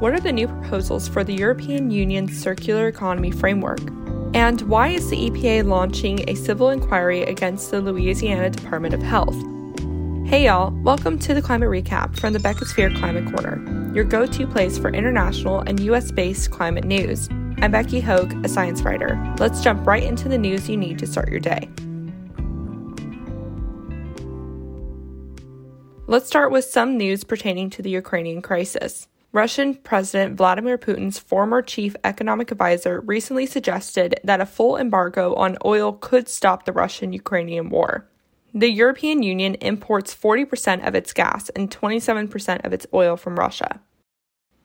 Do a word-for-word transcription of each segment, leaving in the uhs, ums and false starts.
What are the new proposals for the European Union's circular economy framework? And why is the E P A launching a civil inquiry against the Louisiana Department of Health? Hey y'all, welcome to the Climate Recap from the Becky Sphere Climate Corner, your go-to place for international and U S-based climate news. I'm Becky Hoag, a science writer. Let's jump right into the news you need to start your day. Let's start with some news pertaining to the Ukrainian crisis. Russian President Vladimir Putin's former chief economic advisor recently suggested that a full embargo on oil could stop the Russian-Ukrainian war. The European Union imports forty percent of its gas and twenty-seven percent of its oil from Russia.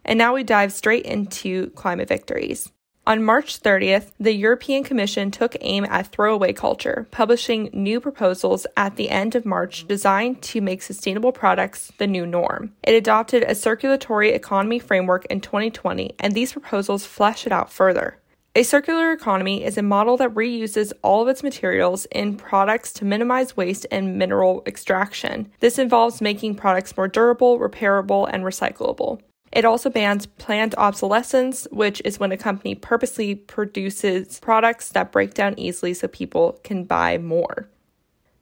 And now we dive straight into climate victories. On March thirtieth, the European Commission took aim at throwaway culture, publishing new proposals at the end of March designed to make sustainable products the new norm. It adopted a circulatory economy framework in twenty twenty, and these proposals flesh it out further. A circular economy is a model that reuses all of its materials in products to minimize waste and mineral extraction. This involves making products more durable, repairable, and recyclable. It also bans planned obsolescence, which is when a company purposely produces products that break down easily so people can buy more.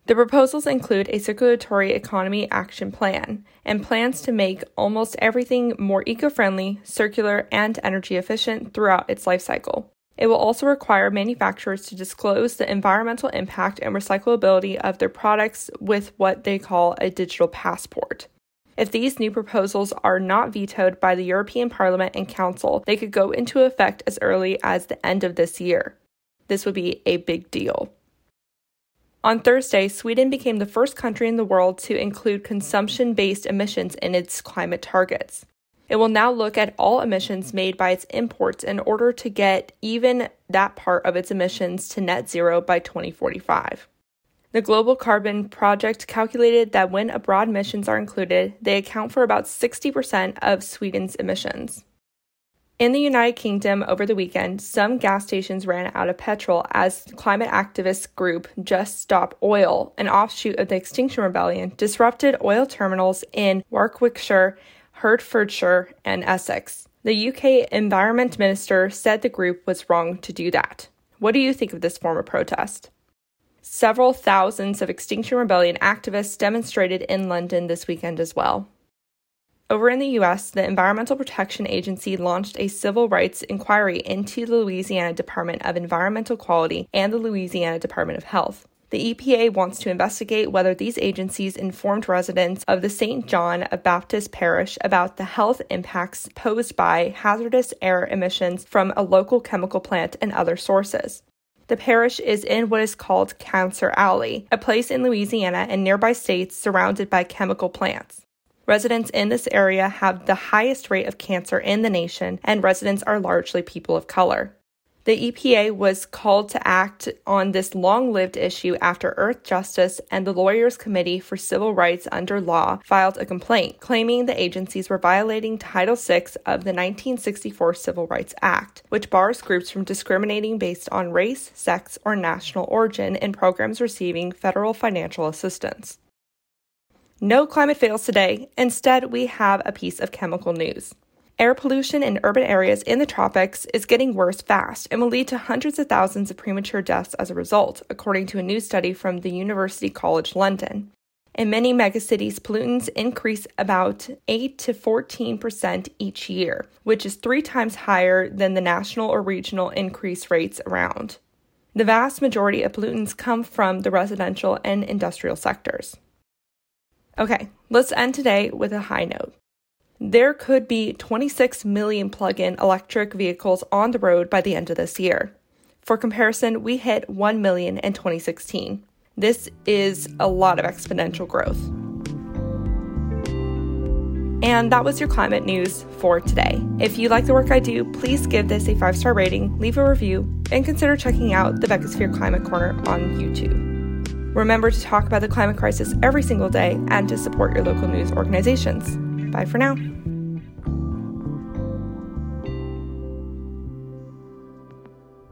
The proposals include a circulatory economy action plan and plans to make almost everything more eco-friendly, circular, and energy efficient throughout its life cycle. It will also require manufacturers to disclose the environmental impact and recyclability of their products with what they call a digital passport. If these new proposals are not vetoed by the European Parliament and Council, they could go into effect as early as the end of this year. This would be a big deal. On Thursday, Sweden became the first country in the world to include consumption-based emissions in its climate targets. It will now look at all emissions made by its imports in order to get even that part of its emissions to net zero by twenty forty-five. The Global Carbon Project calculated that when abroad emissions are included, they account for about sixty percent of Sweden's emissions. In the United Kingdom over the weekend, some gas stations ran out of petrol as climate activist group Just Stop Oil, an offshoot of the Extinction Rebellion, disrupted oil terminals in Warwickshire, Hertfordshire, and Essex. The U K Environment Minister said the group was wrong to do that. What do you think of this form of protest? Several thousands of Extinction Rebellion activists demonstrated in London this weekend as well. Over in the U S, the Environmental Protection Agency launched a civil rights inquiry into the Louisiana Department of Environmental Quality and the Louisiana Department of Health. The E P A wants to investigate whether these agencies informed residents of the Saint John of Baptist Parish about the health impacts posed by hazardous air emissions from a local chemical plant and other sources. The parish is in what is called Cancer Alley, a place in Louisiana and nearby states surrounded by chemical plants. Residents in this area have the highest rate of cancer in the nation, and residents are largely people of color. The E P A was called to act on this long-lived issue after Earthjustice and the Lawyers Committee for Civil Rights Under Law filed a complaint claiming the agencies were violating Title six of the nineteen sixty-four Civil Rights Act, which bars groups from discriminating based on race, sex, or national origin in programs receiving federal financial assistance. No climate fails today. Instead, we have a piece of chemical news. Air pollution in urban areas in the tropics is getting worse fast and will lead to hundreds of thousands of premature deaths as a result, according to a new study from the University College London. In many megacities, pollutants increase about eight to fourteen percent each year, which is three times higher than the national or regional increase rates around. The vast majority of pollutants come from the residential and industrial sectors. Okay, let's end today with a high note. There could be twenty-six million plug-in electric vehicles on the road by the end of this year. For comparison, we hit one million in twenty sixteen. This is a lot of exponential growth. And that was your climate news for today. If you like the work I do, please give this a five-star rating, leave a review, and consider checking out the Becky Sphere Climate Corner on YouTube. Remember to talk about the climate crisis every single day and to support your local news organizations. Bye for now.